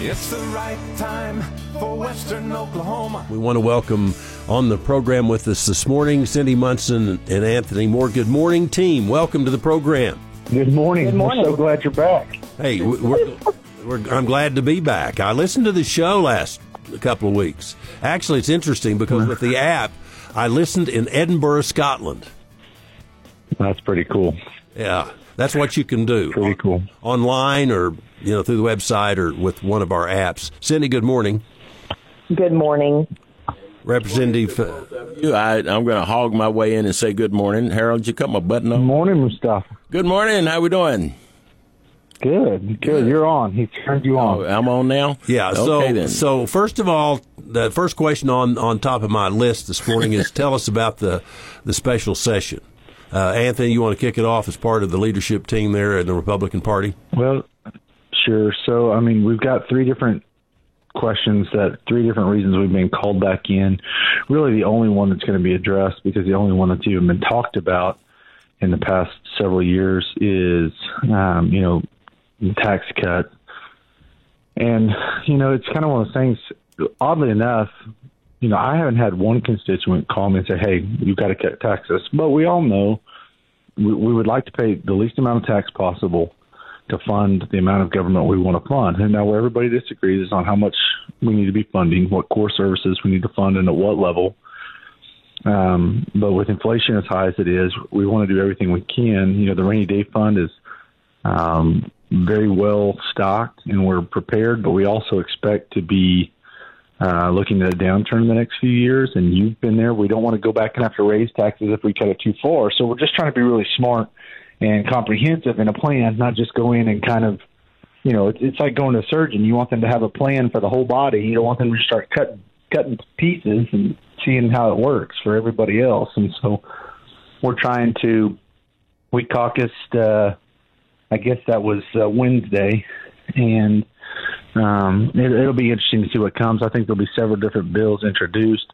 It's the right time for Western Oklahoma. We want to welcome on the program with us this morning, Cindy Munson and Anthony Moore. Good morning, team. Welcome to the program. Good morning. Good morning. We're so glad you're back. Hey, I'm glad to be back. I listened to the show last couple of weeks. Actually, it's interesting because with the app, I listened in Edinburgh, Scotland. That's pretty cool. Yeah, that's what you can do. Pretty cool. Online or... you know, through the website or with one of our apps. Cindy, good morning. Good morning. Representative. I'm going to hog my way in and say good morning. Harold, you cut my button off. Good morning, Mustafa. Good morning. How we doing? Good. You're on. He turned you on. Oh, I'm on now? Yeah. Okay, so first of all, the first question on top of my list this morning is tell us about the special session. Anthony, you want to kick it off as part of the leadership team there in the Republican Party? Well, sure. So, I mean, we've got three different reasons we've been called back in. Really, the only one that's going to be addressed, because the only one that's even been talked about in the past several years is, the tax cut. And, it's kind of one of those things, oddly enough, I haven't had one constituent call me and say, hey, you've got to cut taxes. But we all know we would like to pay the least amount of tax possible to fund the amount of government we want to fund. And now everybody disagrees is on how much we need to be funding, what core services we need to fund, and at what level. But with inflation as high as it is, we want to do everything we can. The rainy day fund is very well stocked and we're prepared, but we also expect to be looking at a downturn in the next few years. And you've been there. We don't want to go back and have to raise taxes if we cut it too far. So we're just trying to be really smart and comprehensive in a plan, not just go in and kind of, it's like going to a surgeon. You want them to have a plan for the whole body. You don't want them to start cutting pieces and seeing how it works for everybody else. And so we're trying to, we caucused, I guess that was Wednesday, and it'll be interesting to see what comes. I think there'll be several different bills introduced.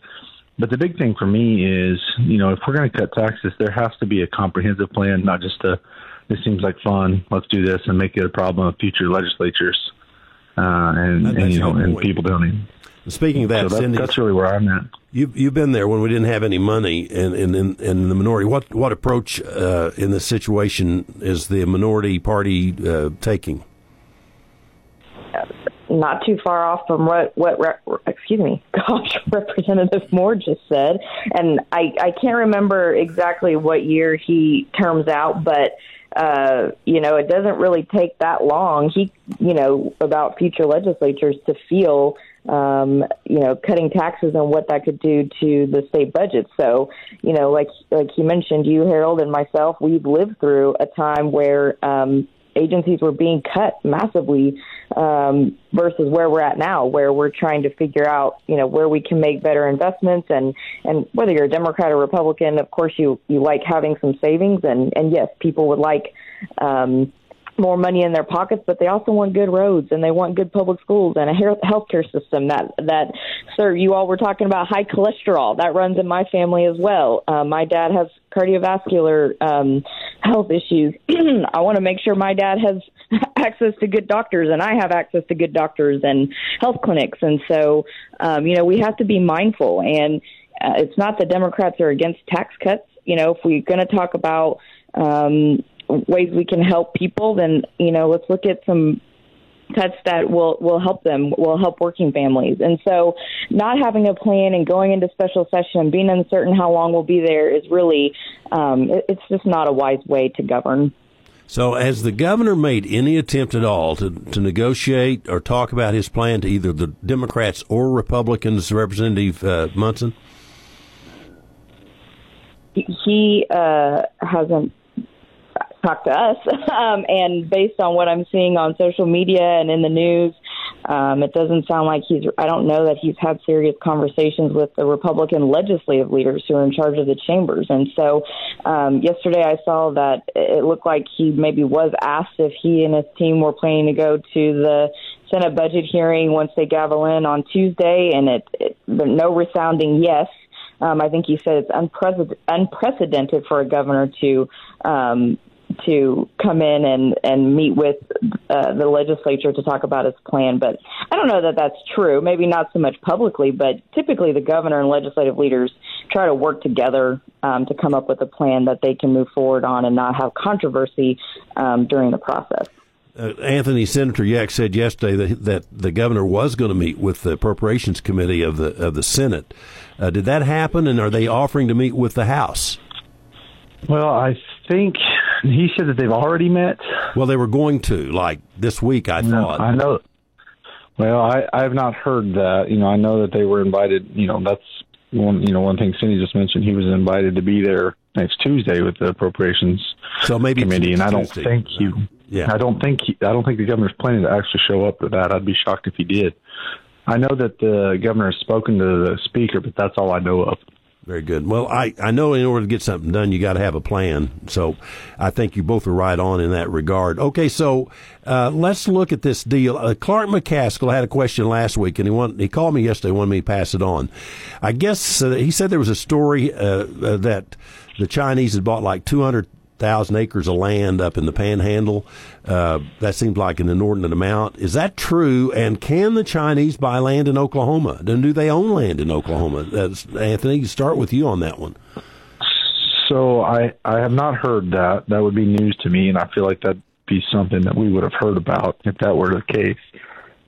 But the big thing for me is, if we're going to cut taxes, there has to be a comprehensive plan, not just this seems like fun, let's do this and make it a problem of future legislatures and people don't even. Speaking of that, so Cindy, that's really where I'm at. You've been there when we didn't have any money and the minority. What approach in this situation is the minority party taking? Not too far off from what Representative Moore just said. And I can't remember exactly what year he terms out, but, it doesn't really take that long. He, about future legislatures to feel, cutting taxes and what that could do to the state budget. So, like you mentioned, you, Harold, and myself, we've lived through a time where, agencies were being cut massively versus where we're at now, where we're trying to figure out, where we can make better investments. And whether you're a Democrat or Republican, of course, you like having some savings. And yes, people would like more money in their pockets, but they also want good roads and they want good public schools and a healthcare system that, sir, you all were talking about high cholesterol that runs in my family as well. My dad has cardiovascular health issues. I want to make sure my dad has access to good doctors and I have access to good doctors and health clinics. And so, we have to be mindful, and it's not that Democrats are against tax cuts. If we're going to talk about, ways we can help people, then let's look at some cuts that will help them, will help working families. And so not having a plan and going into special session, being uncertain how long we'll be there is really it's just not a wise way to govern. So has the governor made any attempt at all to negotiate or talk about his plan to either the Democrats or Republicans, Representative Munson? He hasn't talk to us. And based on what I'm seeing on social media and in the news, it doesn't sound like I don't know that he's had serious conversations with the Republican legislative leaders who are in charge of the chambers. And so yesterday I saw that it looked like he maybe was asked if he and his team were planning to go to the Senate budget hearing once they gavel in on Tuesday, and no resounding yes. I think he said it's unprecedented for a governor to come in and meet with the legislature to talk about his plan. But I don't know that that's true. Maybe not so much publicly, but typically the governor and legislative leaders try to work together to come up with a plan that they can move forward on and not have controversy during the process. Anthony, Senator Yack said yesterday that the governor was going to meet with the Appropriations Committee of the Senate. Did that happen, and are they offering to meet with the House? Well, I think he said that they've already met. Well, they were going to, like, this week, I thought. I know. Well, I've not heard that. You know, I know that they were invited. You know, that's one thing Cindy just mentioned. He was invited to be there next Tuesday with the Appropriations Committee, and I don't think he... Yeah. I don't think the governor's planning to actually show up to that. I'd be shocked if he did. I know that the governor has spoken to the speaker, but that's all I know of. Very good. Well, I know in order to get something done, you got to have a plan. So I think you both are right on in that regard. Okay, so let's look at this deal. Clark McCaskill had a question last week, and he called me yesterday, wanted me to pass it on. I guess he said there was a story that the Chinese had bought like 200,000 acres of land up in the Panhandle. That seems like an inordinate amount. Is that true? And can the Chinese buy land in Oklahoma? Do they own land in Oklahoma? Anthony, start with you on that one. So I have not heard that. That would be news to me, and I feel like that'd be something that we would have heard about if that were the case.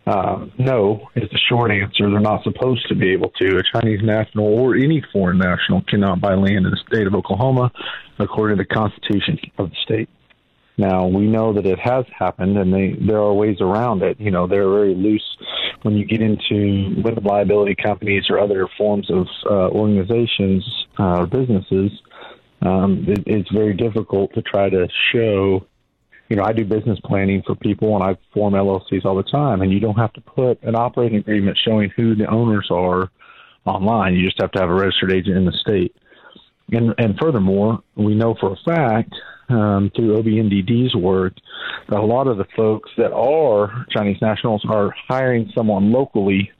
No, is the short answer. They're not supposed to be able to. A Chinese national or any foreign national cannot buy land in the state of Oklahoma according to the Constitution of the state. Now, we know that it has happened, and there are ways around it. You know, they're very loose when you get into limited liability companies or other forms of organizations or businesses. It's very difficult to try to show. You know, I do business planning for people, and I form LLCs all the time, and you don't have to put an operating agreement showing who the owners are online. You just have to have a registered agent in the state. And furthermore, we know for a fact through OBNDD's work that a lot of the folks that are Chinese nationals are hiring someone locally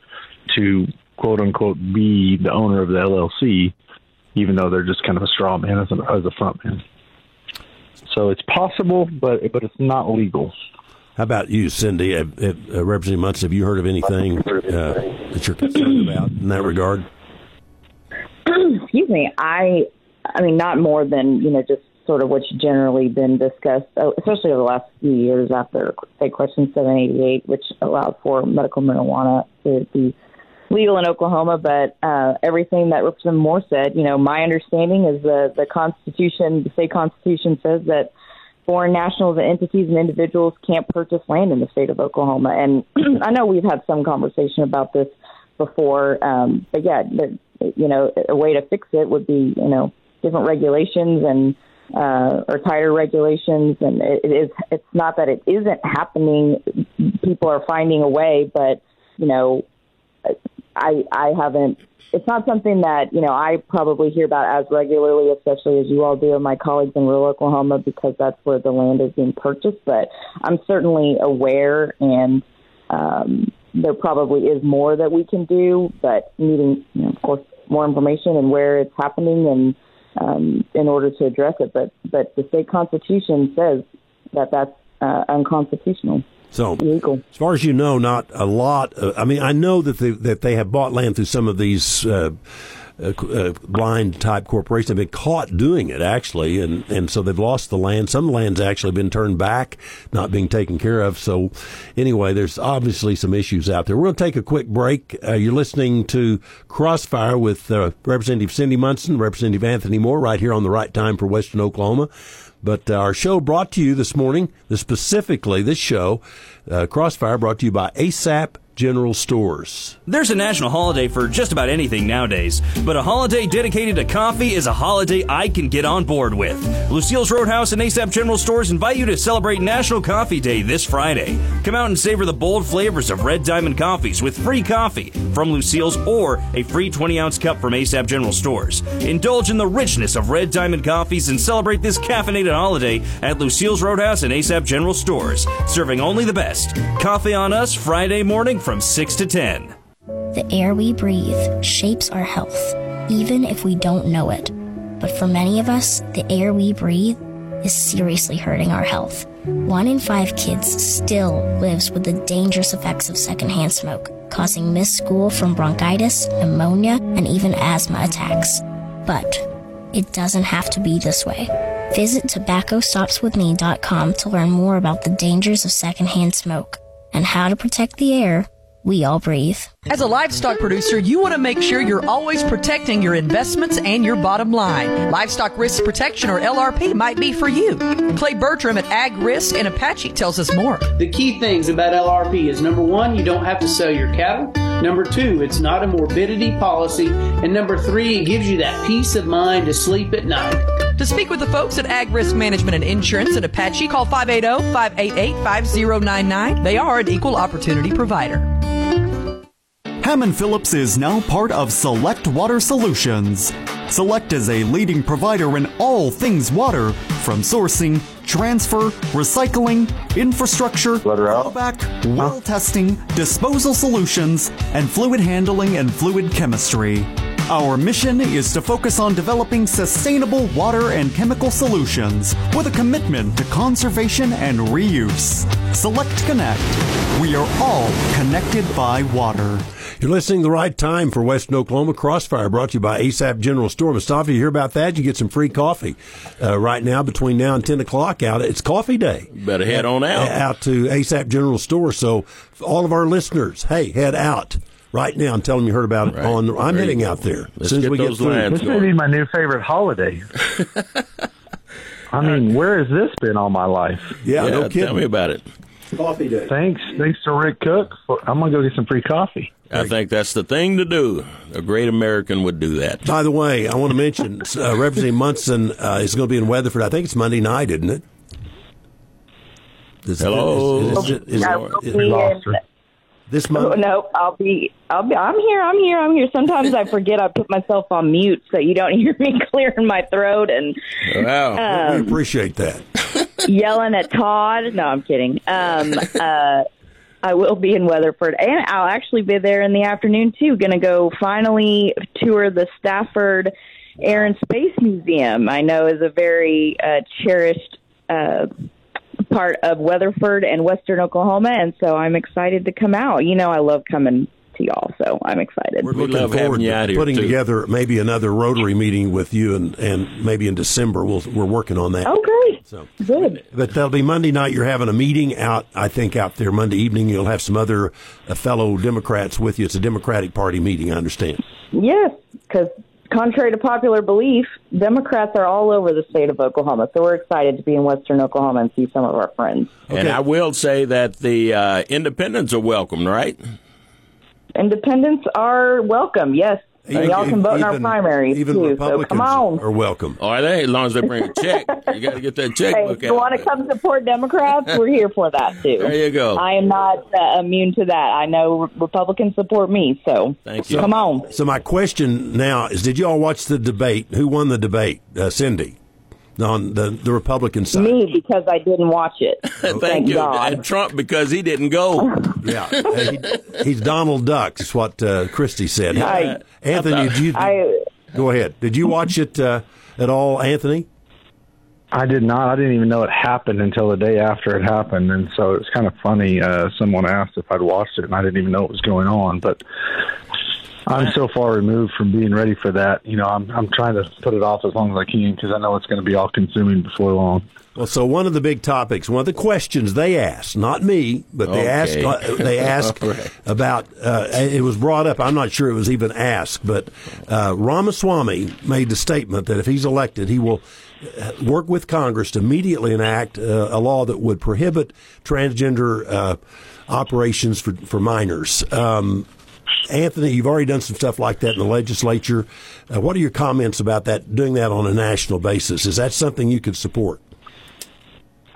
to, quote-unquote, be the owner of the LLC, even though they're just kind of a straw man as a front man. So it's possible, but it's not legal. How about you, Cindy? Representative Munson, have you heard of anything that you're concerned about in that regard? Excuse me. I mean, not more than, you know, just sort of what's generally been discussed, especially over the last few years after, say, Question 788, which allowed for medical marijuana to be legal in Oklahoma, but everything that Representative Moore said, you know, my understanding is the Constitution, the state Constitution says that foreign nationals and entities and individuals can't purchase land in the state of Oklahoma. And I know we've had some conversation about this before, but yeah, you know, a way to fix it would be, you know, different regulations and or tighter regulations. And it's not that it isn't happening. People are finding a way, but, you know, I haven't. It's not something that, you know, I probably hear about as regularly, especially as you all do, and my colleagues in rural Oklahoma, because that's where the land is being purchased. But I'm certainly aware, and there probably is more that we can do. But needing, you know, of course, more information and where it's happening, and in order to address it. But the state constitution says that that's unconstitutional. So, as far as you know, not a lot. I mean, I know that they have bought land through some of these blind-type corporations. They've been caught doing it, actually, and so they've lost the land. Some land's actually been turned back, not being taken care of. So, anyway, there's obviously some issues out there. We're going to take a quick break. You're listening to Crossfire with Representative Cindy Munson, Representative Anthony Moore, right here on the right time for Western Oklahoma. But our show brought to you this morning, specifically this show, Crossfire, brought to you by ASAP General Stores. There's a national holiday for just about anything nowadays, but a holiday dedicated to coffee is a holiday I can get on board with. Lucille's Roadhouse and ASAP General Stores invite you to celebrate National Coffee Day this Friday. Come out and savor the bold flavors of Red Diamond coffees with free coffee from Lucille's or a free 20-ounce cup from ASAP General Stores. Indulge in the richness of Red Diamond coffees and celebrate this caffeinated holiday at Lucille's Roadhouse and ASAP General Stores, serving only the best. Coffee on Us Friday morning from 6 to 10. The air we breathe shapes our health, even if we don't know it. But for many of us, the air we breathe is seriously hurting our health. 1 in 5 kids still lives with the dangerous effects of secondhand smoke, causing missed school from bronchitis, pneumonia, and even asthma attacks. But it doesn't have to be this way. Visit tobaccostopswithme.com to learn more about the dangers of secondhand smoke and how to protect the air we all breathe. As a livestock producer, you want to make sure you're always protecting your investments and your bottom line. Livestock Risk Protection, or LRP, might be for you. Clay Bertram at Ag Risk and Apache tells us more. The key things about LRP is, number one, you don't have to sell your cattle. Number two, it's not a morbidity policy. And number three, it gives you that peace of mind to sleep at night. To speak with the folks at Ag Risk Management and Insurance at Apache, call 580-588-5099. They are an equal opportunity provider. Hammond Phillips is now part of Select Water Solutions. Select is a leading provider in all things water, from sourcing, transfer, recycling, infrastructure, flowback, well testing, disposal solutions, and fluid handling and fluid chemistry. Our mission is to focus on developing sustainable water and chemical solutions with a commitment to conservation and reuse. Select Connect. We are all connected by water. You're listening to the right time for Western Oklahoma Crossfire, brought to you by ASAP General Store. Mustafa, you hear about that? You get some free coffee right now between now and 10 o'clock out. It's coffee day. You better head on out. Out to ASAP General Store. So all of our listeners, hey, head out right now and tell them you heard about it. Right. I'm heading out there. As soon as we get through. This may be my new favorite holiday. I mean, where has this been all my life? Yeah, no kidding. Tell me about it. Coffee day. Thanks to Rick Cook. I'm going to go get some free coffee. I think that's the thing to do. A great American would do that. By the way, I want to mention Representative Munson is going to be in Weatherford. I think it's Monday night, isn't it? Hello. This month? Oh, no, I'm here. Sometimes I forget I put myself on mute, so you don't hear me clearing my throat. And wow, we appreciate that. Yelling at Todd. No, I'm kidding. I will be in Weatherford, and I'll actually be there in the afternoon, too. Going to go finally tour the Stafford Air and Space Museum. I know is a very cherished part of Weatherford and Western Oklahoma, and so I'm excited to come out. You know, I love coming to y'all, so I'm excited. We're looking forward to putting together maybe another Rotary meeting with you, and maybe in December. We're working on that. Oh, great. So, good. But that'll be Monday night. You're having a meeting out, I think, out there Monday evening. You'll have some other fellow Democrats with you. It's a Democratic Party meeting, I understand. Yes, because contrary to popular belief, Democrats are all over the state of Oklahoma, so we're excited to be in Western Oklahoma and see some of our friends. Okay. And I will say that the independents are welcome, right? Independents are welcome, yes. Y'all can vote in our primaries, even too, Republicans so come on. Are welcome. Are they? As long as they bring a check. You got to get that checkbook out. If you want to come support Democrats, we're here for that, too. There you go. I am not immune to that. I know Republicans support me, so thank you. Come on. So my question now is, did you all watch the debate? Who won the debate? Cindy? On the Republican side. Me, because I didn't watch it. Thank you. God. And Trump, because he didn't go. Yeah. He's Donald Duck, is what Christie said. Anthony, go ahead. Did you watch it at all, Anthony? I did not. I didn't even know it happened until the day after it happened. And so it's kind of funny. Someone asked if I'd watched it, and I didn't even know what was going on. But I'm so far removed from being ready for that. You know, I'm trying to put it off as long as I can because I know it's going to be all-consuming before long. Well, so one of the big topics, one of the questions they asked, not me, but they asked right. about, it was brought up, I'm not sure it was even asked, but Ramaswamy made the statement that if he's elected, he will work with Congress to immediately enact a law that would prohibit transgender operations for minors. Anthony, you've already done some stuff like that in the legislature. What are your comments about that, doing that on a national basis? Is that something you could support?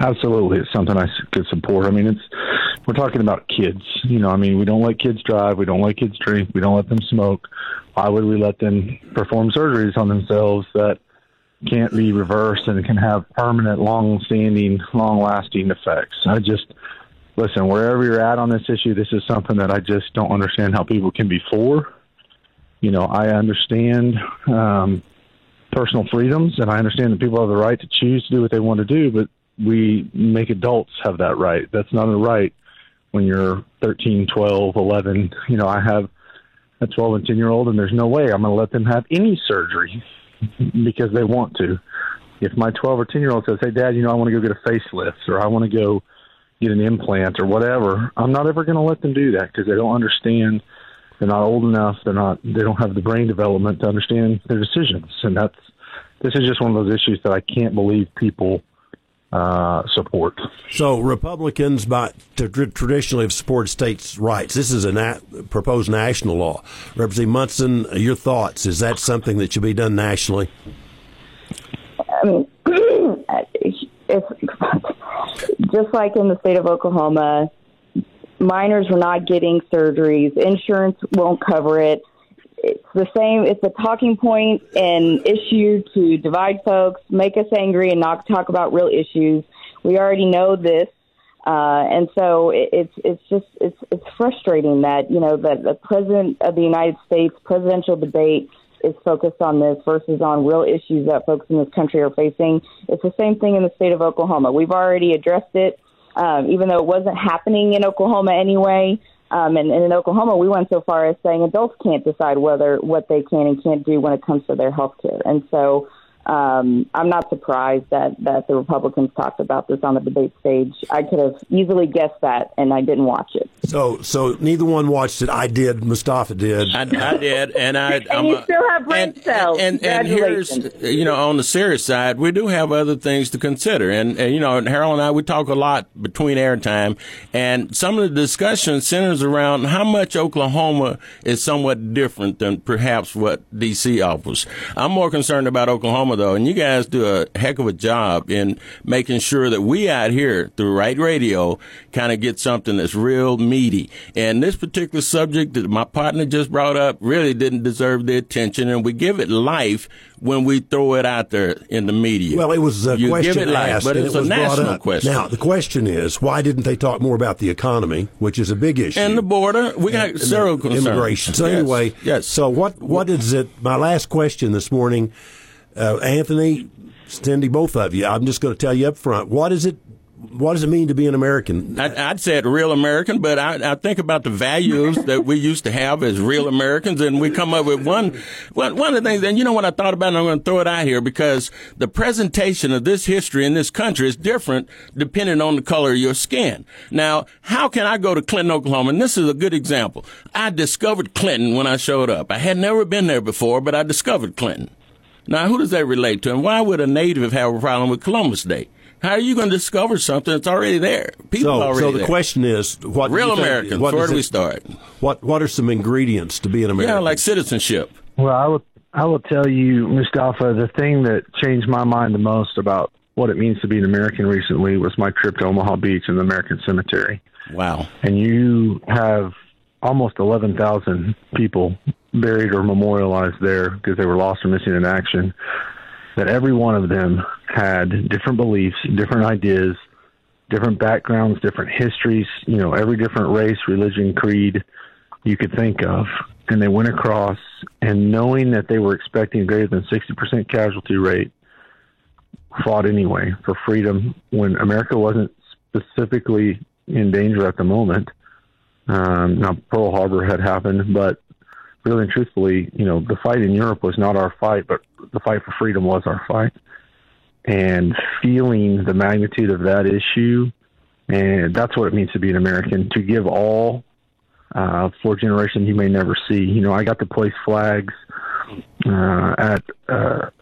Absolutely. It's something I could support. I mean, we're talking about kids. You know, I mean, we don't let kids drive. We don't let kids drink. We don't let them smoke. Why would we let them perform surgeries on themselves that can't be reversed and can have permanent, long-standing, long-lasting effects? Listen, wherever you're at on this issue, this is something that I just don't understand how people can be for. You know, I understand personal freedoms, and I understand that people have the right to choose to do what they want to do, but we make adults have that right. That's not a right when you're 13, 12, 11. You know, I have a 12 and 10-year-old, and there's no way I'm going to let them have any surgery because they want to. If my 12 or 10-year-old says, hey, Dad, you know, I want to go get a facelift, or I want to go get an implant or whatever, I'm not ever going to let them do that because they don't understand. They're not old enough. They don't have the brain development to understand their decisions. And this is just one of those issues that I can't believe people support. So Republicans traditionally have supported states' rights. This is a proposed national law. Representative Munson, your thoughts? Is that something that should be done nationally? Just like in the state of Oklahoma, minors were not getting surgeries. Insurance won't cover it. It's the same. It's a talking point and issue to divide folks, make us angry, and not talk about real issues. We already know this, and so it's frustrating that that the president of the United States presidential debate is focused on this versus on real issues that folks in this country are facing. It's the same thing in the state of Oklahoma. We've already addressed it, even though it wasn't happening in Oklahoma anyway. And in Oklahoma, we went so far as saying adults can't decide what they can and can't do when it comes to their health care. And so I'm not surprised that the Republicans talked about this on the debate stage. I could have easily guessed that, and I didn't watch it. So neither one watched it. I did. Mustafa did. I did, and I. And you still have brain cells. And here's, on the serious side, we do have other things to consider. And Harold and I, we talk a lot between airtime, and some of the discussion centers around how much Oklahoma is somewhat different than perhaps what D.C. offers. I'm more concerned about Oklahoma, though, and you guys do a heck of a job in making sure that we out here through Right Radio kind of get something that's real meaty. And this particular subject that my partner just brought up really didn't deserve the attention, and we give it life when we throw it out there in the media. Well, it was a question asked, but it's a national question. Now, the question is, why didn't they talk more about the economy, which is a big issue? And the border. We got zero concern. Immigration. So anyway, yes. So what is it? My last question this morning, Anthony, Cindy, both of you, I'm just going to tell you up front, what does it mean to be an American? I'd say it real American, but I think about the values that we used to have as real Americans, and we come up with one of the things, and you know what I thought about, and I'm going to throw it out here, because the presentation of this history in this country is different depending on the color of your skin. Now, how can I go to Clinton, Oklahoma? And this is a good example. I discovered Clinton when I showed up. I had never been there before, but I discovered Clinton. Now, who does that relate to? And why would a native have a problem with Columbus Day? How are you going to discover something that's already there? People are already there. So the question is, what real Americans? Where do we start? What are some ingredients to be an American? Yeah, like citizenship. Well, I will tell you, Mustafa, the thing that changed my mind the most about what it means to be an American recently was my trip to Omaha Beach and the American Cemetery. Wow. And you have almost 11,000 people buried or memorialized there because they were lost or missing in action, that every one of them had different beliefs, different ideas, different backgrounds, different histories, every different race, religion, creed you could think of. And they went across, and knowing that they were expecting greater than 60% casualty rate, fought anyway for freedom when America wasn't specifically in danger at the moment. Now, Pearl Harbor had happened, but really and truthfully, the fight in Europe was not our fight, but the fight for freedom was our fight. And feeling the magnitude of that issue, and that's what it means to be an American, to give all for a generation you may never see. I got to place flags at a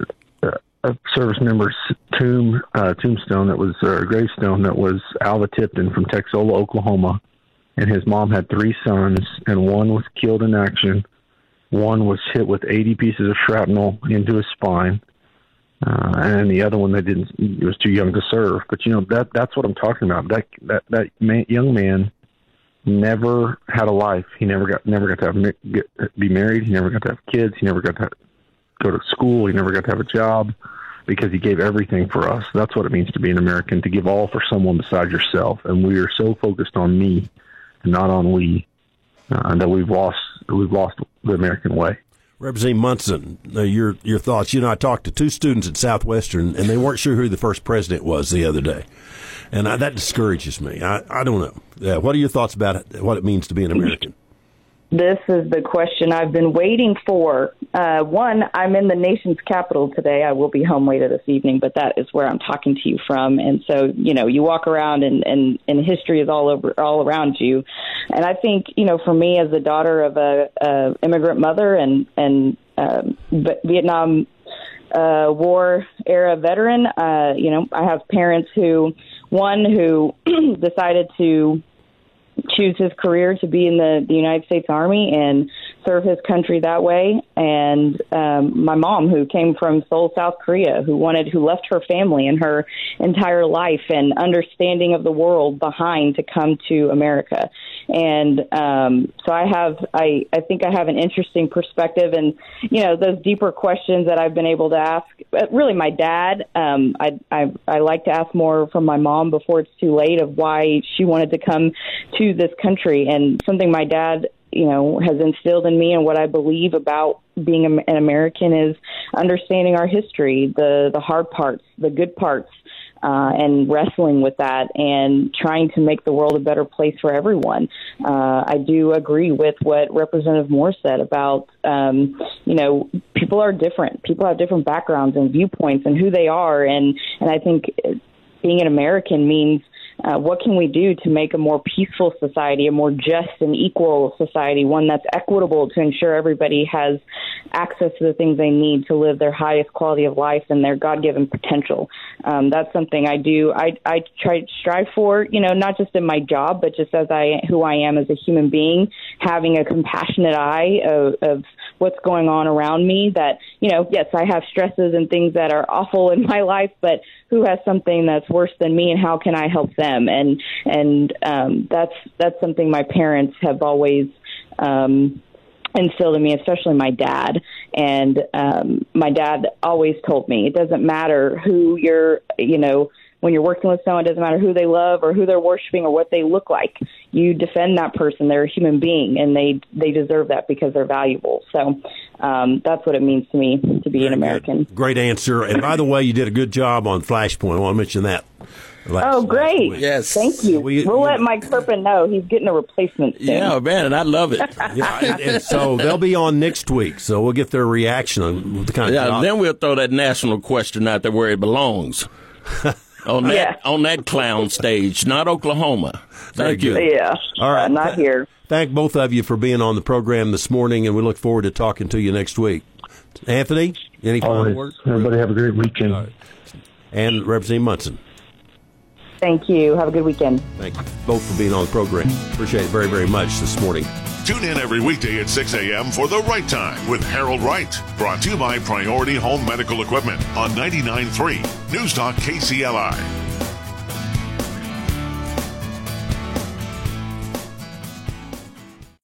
service member's gravestone that was Alva Tipton from Texola, Oklahoma. And his mom had three sons, and one was killed in action. One was hit with 80 pieces of shrapnel into his spine. And the other one he was too young to serve. But, that's what I'm talking about. That young man never had a life. He never got to be married. He never got to have kids. He never got to go to school. He never got to have a job because he gave everything for us. That's what it means to be an American, to give all for someone besides yourself. And we are so focused on me, not on we, that we've lost the American way. Representative Munson, your thoughts. You know, I talked to two students at Southwestern, and they weren't sure who the first president was the other day. And that discourages me. I don't know. Yeah, what are your thoughts about it, what it means to be an American? This is the question I've been waiting for. One, I'm in the nation's capital today. I will be home later this evening, but that is where I'm talking to you from. And so, you know, you walk around and history is all around you. And I think, you know, for me as the daughter of a immigrant mother and Vietnam War era veteran, you know, I have parents who decided to choose his career to be in the United States Army and serve his country that way. And my mom, who came from Seoul, South Korea, who left her family and her entire life and understanding of the world behind to come to America. And so I think I have an interesting perspective, and, you know, those deeper questions that I've been able to ask, really my dad, I like to ask more from my mom before it's too late of why she wanted to come to this country, and something my dad, you know, has instilled in me and what I believe about being an American is understanding our history, the hard parts, the good parts, and wrestling with that and trying to make the world a better place for everyone. I do agree with what Representative Moore said about, you know, people are different. People have different backgrounds and viewpoints and who they are. And I think being an American means what can we do to make a more peaceful society, a more just and equal society, one that's equitable to ensure everybody has access to the things they need to live their highest quality of life and their God-given potential. That's something I do. I try to strive for, you know, not just in my job, but just as who I am as a human being, having a compassionate eye of what's going on around me that, you know, yes, I have stresses and things that are awful in my life, but who has something that's worse than me and how can I help them? And that's something my parents have always instilled in me, especially my dad. And my dad always told me, it doesn't matter who you're, you know, when you're working with someone, it doesn't matter who they love or who they're worshiping or what they look like. You defend that person. They're a human being, and they deserve that because they're valuable. So that's what it means to me to be an American. Great answer. And by the way, you did a good job on Flashpoint. I want to mention that. Oh, great. Yes. Thank you. We'll let Mike Serpin know he's getting a replacement soon. Yeah, man, and I love it. Yeah, and so they'll be on next week, so we'll get their reaction on the kind of and then we'll throw that national question out there where it belongs. On that clown stage, not Oklahoma. Thank you. Yeah. All right. Not here. Thank both of you for being on the program this morning, and we look forward to talking to you next week. Anthony, any final words? Everybody have a great weekend. Right. And Representative Munson. Thank you. Have a good weekend. Thank you both for being on the program. Appreciate it very, very much this morning. Tune in every weekday at 6 a.m. for The Right Time with Harold Wright. Brought to you by Priority Home Medical Equipment on 99.3 News Talk KCLI.